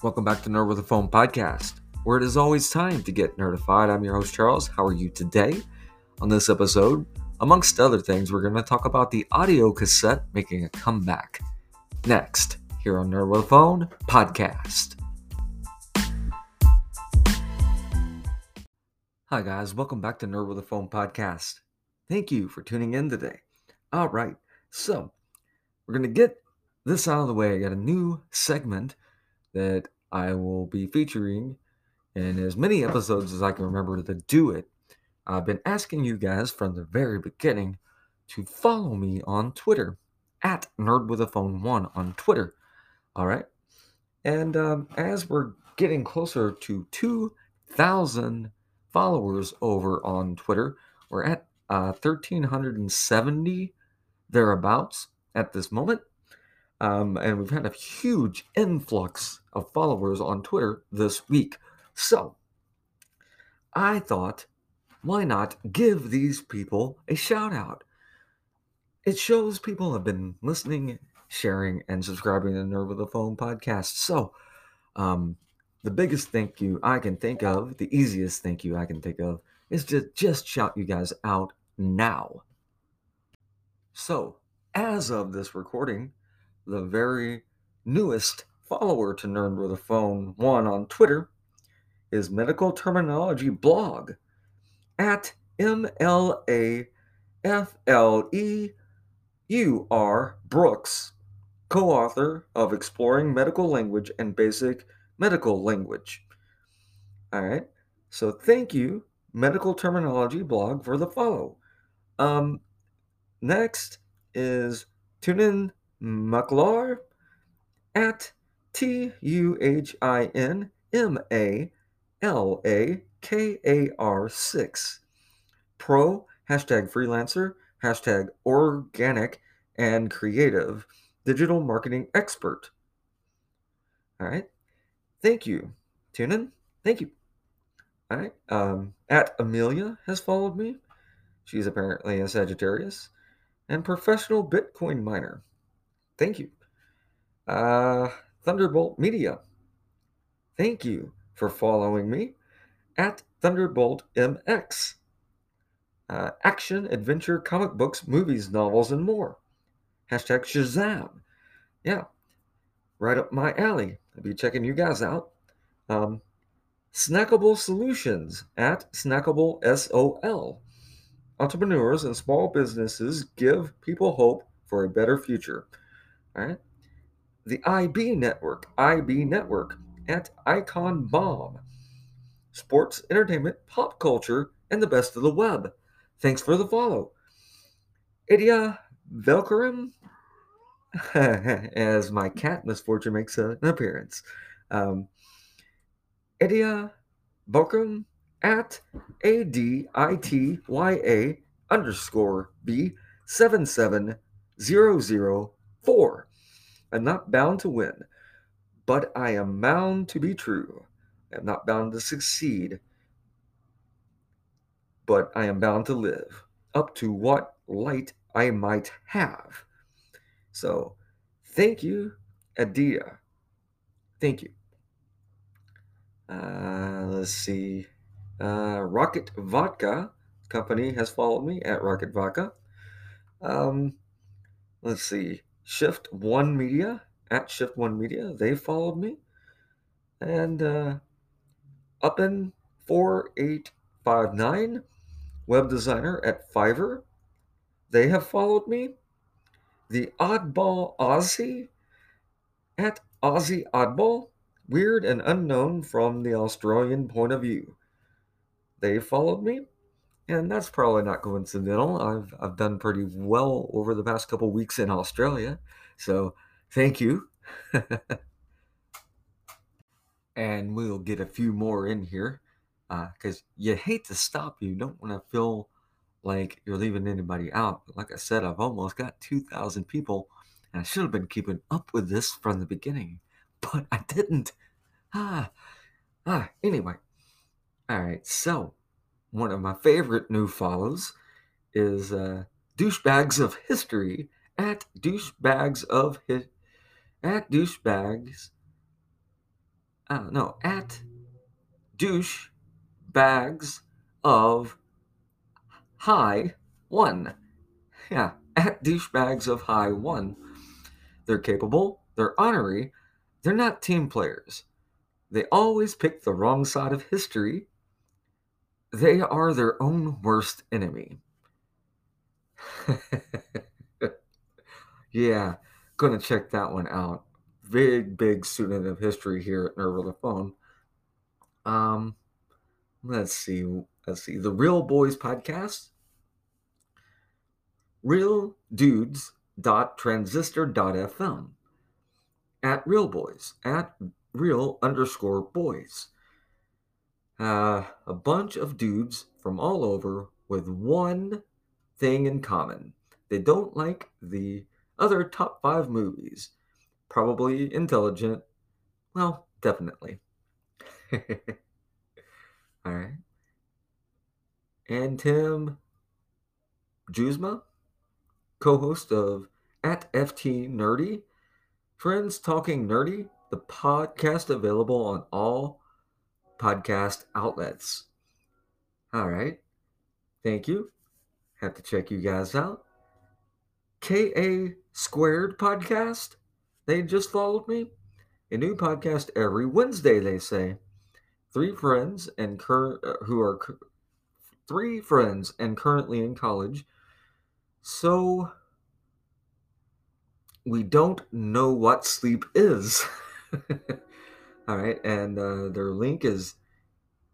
Welcome back to Nerd with a Phone Podcast, where it is always time to get nerdified. I'm your host, Charles. How are you today? On this episode, amongst other things, we're going to talk about the audio cassette making a comeback. Next, here on Nerd with a Phone Podcast. Hi guys, welcome back to Nerd with a Phone Podcast. Thank you for tuning in today. All right, so we're going to get this out of the way. I got a new segment that I will be featuring in as many episodes as I can remember to do it. I've been asking you guys from the very beginning to follow me on Twitter, at NerdWithAPhone1 on Twitter. All right. And as we're getting closer to 2,000 followers over on Twitter, we're at 1,370 thereabouts at this moment. And we've had a huge influx of followers on Twitter this week. So I thought, why not give these people a shout out? It shows people have been listening, sharing, and subscribing to the Nerd with a Phone Podcast. So the biggest thank you I can think of, the easiest thank you I can think of, is to just shout you guys out now. So as of this recording, the very newest follower to Nerd with a Phone 1 on Twitter is Medical Terminology Blog at MLAFLEUR Brooks, co-author of Exploring Medical Language and Basic Medical Language. All right, so thank you, Medical Terminology Blog, for the follow. Next is TuneIn McLar at TuhinMalakar6 pro #freelancer #organic and creative digital marketing expert. All right, thank you, TuneIn. Thank you. All right, at Amelia has followed me. She's apparently a Sagittarius and professional Bitcoin miner. Thank you. Thunderbolt Media, thank you for following me. At Thunderbolt MX. Action, adventure, comic books, movies, novels, and more. #Shazam. Yeah. Right up my alley. I'll be checking you guys out. Snackable Solutions at Snackable SOL. Entrepreneurs and small businesses give people hope for a better future. All right. The IB Network at Icon Bomb. Sports, entertainment, pop culture, and the best of the web. Thanks for the follow. Idia Velkarim, as my cat misfortune makes an appearance. Idia Velkarim at ADITYA_B77004. I'm not bound to win, but I am bound to be true. I am not bound to succeed, but I am bound to live up to what light I might have. So, thank you, Adia. Thank you. Let's see. Rocket Vodka Company has followed me at Rocket Vodka. Let's see. Shift1 Media at Shift1 Media. They followed me. And up in 4859, web designer at Fiverr. They have followed me. The Oddball Aussie at Aussie Oddball, weird and unknown from the Australian point of view. They followed me. And that's probably not coincidental. I've done pretty well over the past couple weeks in Australia. So thank you. And we'll get a few more in here, because you hate to stop. You don't want to feel like you're leaving anybody out. But like I said, I've almost got 2,000 people, and I should have been keeping up with this from the beginning, but I didn't. Anyway. All right, so one of my favorite new follows is Douchebags of History at Douchebags at douche bags of high one. Yeah, at douchebags of high one. They're capable, they're honorary, they're not team players. They always pick the wrong side of history. They are their own worst enemy. Yeah, gonna check that one out. Big student of history here at Nerd with a Phone. Let's see. The Real Boys podcast. realdudes.transistor.fm at Real Boys, at real_boys. A bunch of dudes from all over with one thing in common. They don't like the other top 5 movies. Probably intelligent. Well, definitely. All right. And Tim Juzma, co-host of at FT Nerdy, Friends Talking Nerdy, the podcast available on all podcast outlets. All right. Thank you. Have to check you guys out. KA Squared Podcast. They just followed me. A new podcast every Wednesday, they say. Three friends and currently in college. So we don't know what sleep is. All right. And their link is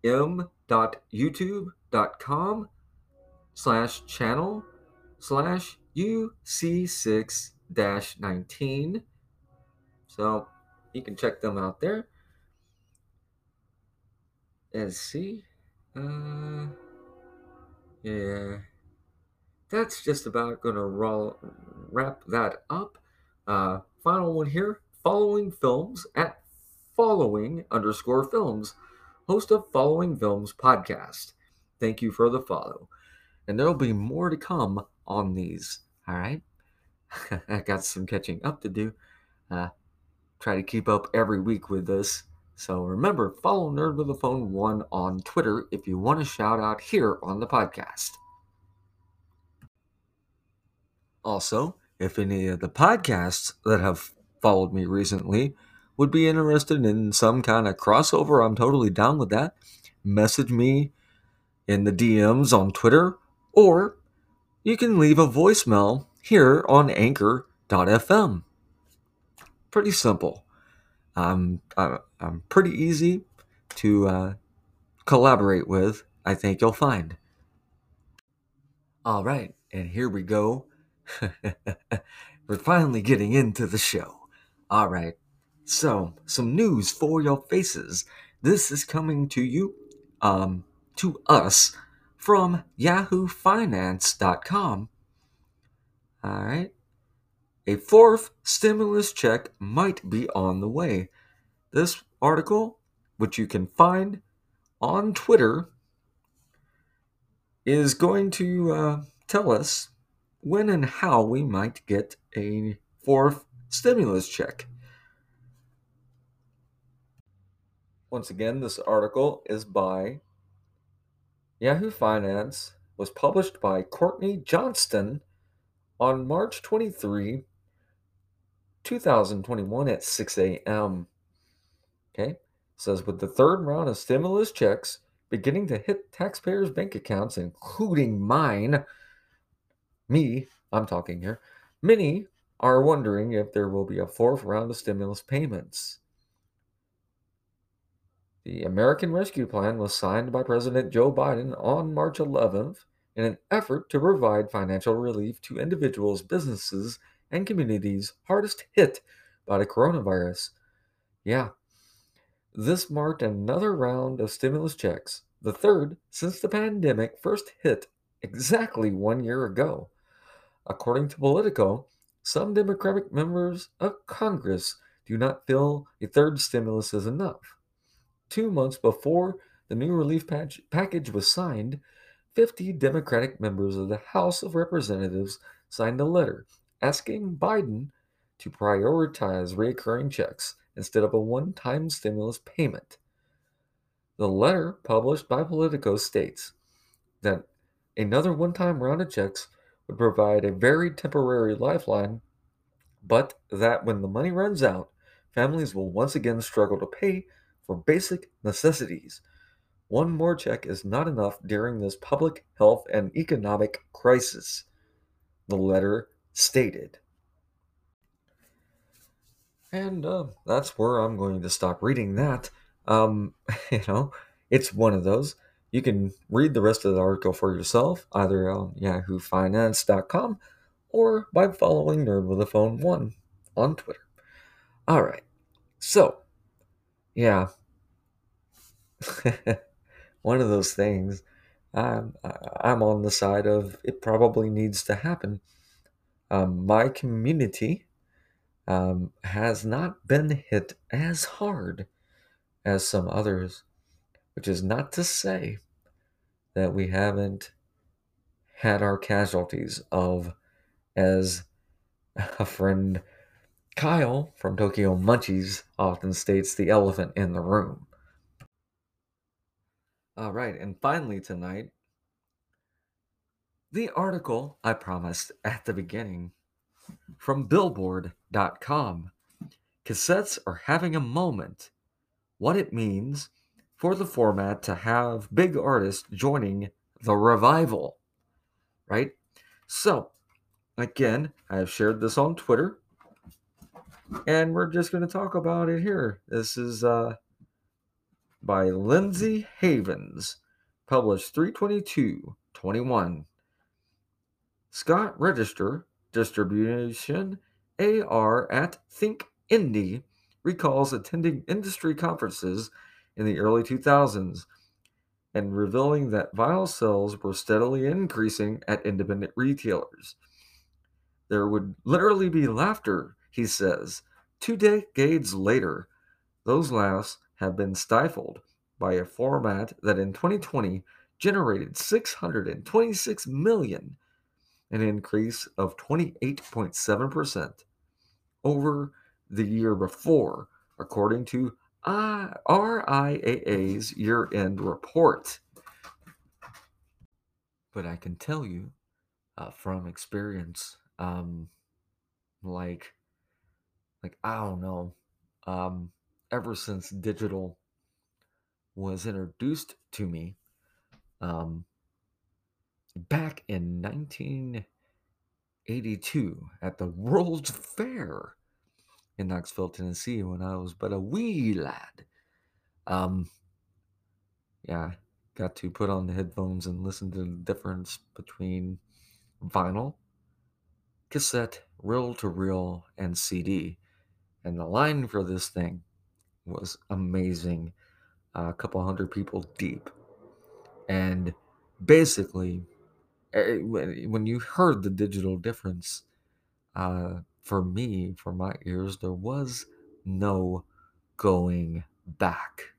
m.youtube.com/channel/UC6-19. So you can check them out there. Let's see. Yeah. That's just about going to wrap that up. Final one here. Following Films at following_films, host of Following Films podcast. Thank you for the follow. And there'll be more to come on these. All right. I got some catching up to do. Try to keep up every week with this. So remember, follow Nerd with a Phone 1 on Twitter if you want a shout out here on the podcast. Also, if any of the podcasts that have followed me recently would be interested in some kind of crossover, I'm totally down with that. Message me in the DMs on Twitter, or you can leave a voicemail here on anchor.fm. Pretty simple. I'm pretty easy to collaborate with, I think you'll find. All right, and here we go. We're finally getting into the show. All right, so some news for your faces. This is coming to you, to us from yahoofinance.com. All right, a 4th stimulus check might be on the way. This article, which you can find on Twitter, is going to tell us when and how we might get a 4th stimulus check. Once again, this article is by Yahoo Finance, was published by Courtney Johnston on March 23, 2021 at 6 a.m. Okay, it says, with the 3rd round of stimulus checks beginning to hit taxpayers' bank accounts, including mine, I'm talking here, many are wondering if there will be a 4th round of stimulus payments. The American Rescue Plan was signed by President Joe Biden on March 11th in an effort to provide financial relief to individuals, businesses, and communities hardest hit by the coronavirus. Yeah, this marked another round of stimulus checks, the 3rd since the pandemic first hit exactly 1 year ago. According to Politico, some Democratic members of Congress do not feel a 3rd stimulus is enough. 2 months before the new relief package was signed, 50 Democratic members of the House of Representatives signed a letter asking Biden to prioritize recurring checks instead of a one-time stimulus payment. The letter published by Politico states that another one-time round of checks would provide a very temporary lifeline, but that when the money runs out, families will once again struggle to pay for basic necessities. One more check is not enough during this public health and economic crisis, the letter stated. And that's where I'm going to stop reading that. It's one of those. You can read the rest of the article for yourself, either on yahoofinance.com or by following Nerd with a Phone 1 on Twitter. All right. So, yeah. One of those things. I'm on the side of it probably needs to happen. My community has not been hit as hard as some others, which is not to say that we haven't had our casualties of, as a friend Kyle from Tokyo Munchies often states, the elephant in the room. All right, and finally tonight, the article I promised at the beginning from Billboard.com. Cassettes are having a moment. What it means for the format to have big artists joining the revival, right? So, again, I have shared this on Twitter, and we're just going to talk about it here. This is by Lindsay Havens, published 3/22/21. Scott Register Distribution AR at Think Indie recalls attending industry conferences in the early 2000s and revealing that vinyl sales were steadily increasing at independent retailers. There would literally be laughter, he says. 2 decades later, those laughs have been stifled by a format that in 2020 generated $626 million, an increase of 28.7% over the year before, according to RIAA's year-end report. But I can tell you from experience, ever since digital was introduced to me, back in 1982 at the World's Fair in Knoxville, Tennessee, when I was but a wee lad, got to put on the headphones and listen to the difference between vinyl, cassette, reel-to-reel, and CD. And the line for this thing was amazing, a couple hundred people deep. And basically, when you heard the digital difference, for my ears, there was no going back.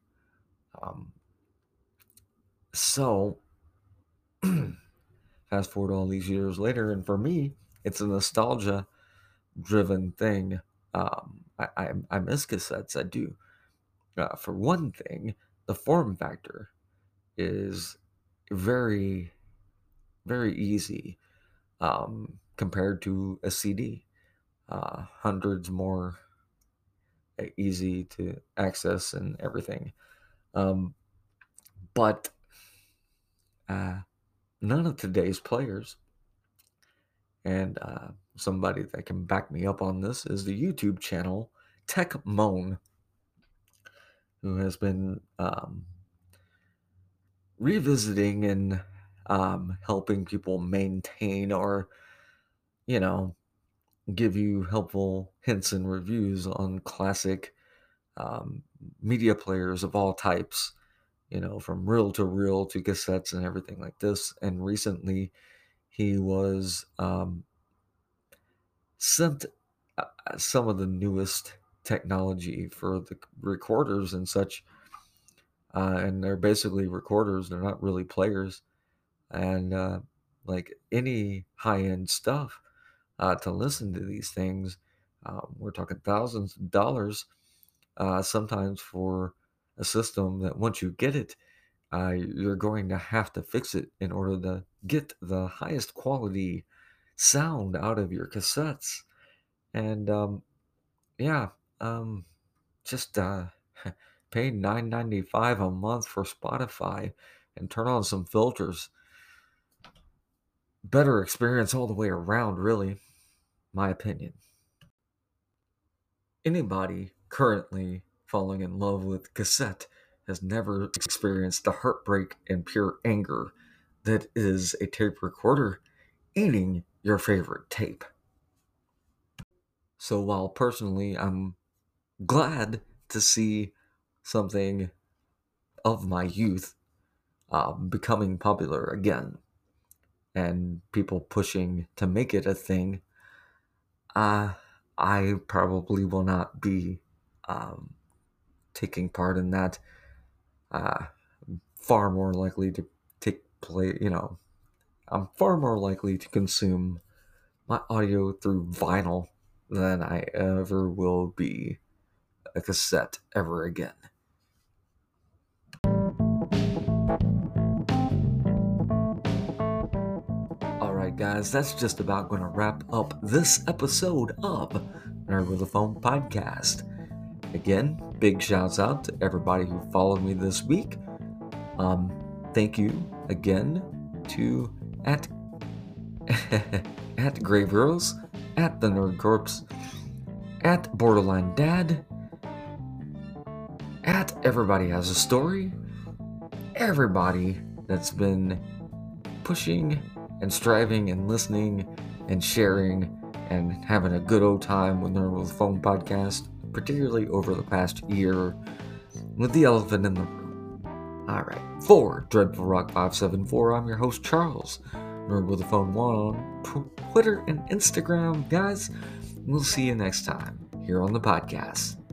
Fast forward all these years later, and for me, it's a nostalgia-driven thing. I miss cassettes, I do. For one thing, the form factor is very, very easy compared to a CD. Hundreds more easy to access and everything. But none of today's players, and somebody that can back me up on this is the YouTube channel Tech Moan, who has been revisiting and helping people maintain or, give you helpful hints and reviews on classic media players of all types, from reel-to-reel to cassettes and everything like this. And recently, he was sent some of the newest technology for the recorders and such. And they're basically recorders. They're not really players. And like any high-end stuff, to listen to these things, we're talking thousands of dollars sometimes for a system that once you get it, you're going to have to fix it in order to get the highest quality sound out of your cassettes. And just pay $9.95 a month for Spotify and turn on some filters. Better experience all the way around, really, my opinion. Anybody currently falling in love with cassette has never experienced the heartbreak and pure anger that is a tape recorder eating your favorite tape. So while personally I'm glad to see something of my youth becoming popular again and people pushing to make it a thing, I probably will not be taking part in that. Far more likely to I'm far more likely to consume my audio through vinyl than I ever will be a cassette ever again. Alright guys, that's just about going to wrap up this episode of Nerd with a Phone Podcast. Again, big shouts out to everybody who followed me this week. Thank you again to at Grave Girls, at The Nerd Corpse, at Borderline Dad, at Everybody Has a Story, everybody that's been pushing and striving and listening and sharing and having a good old time with Nerd with a Phone Podcast, particularly over the past year with the elephant in the room. Alright, for Dreadful Rock 574, I'm your host Charles, Nerd with a Phone 1 on Twitter and Instagram. Guys, we'll see you next time here on the podcast.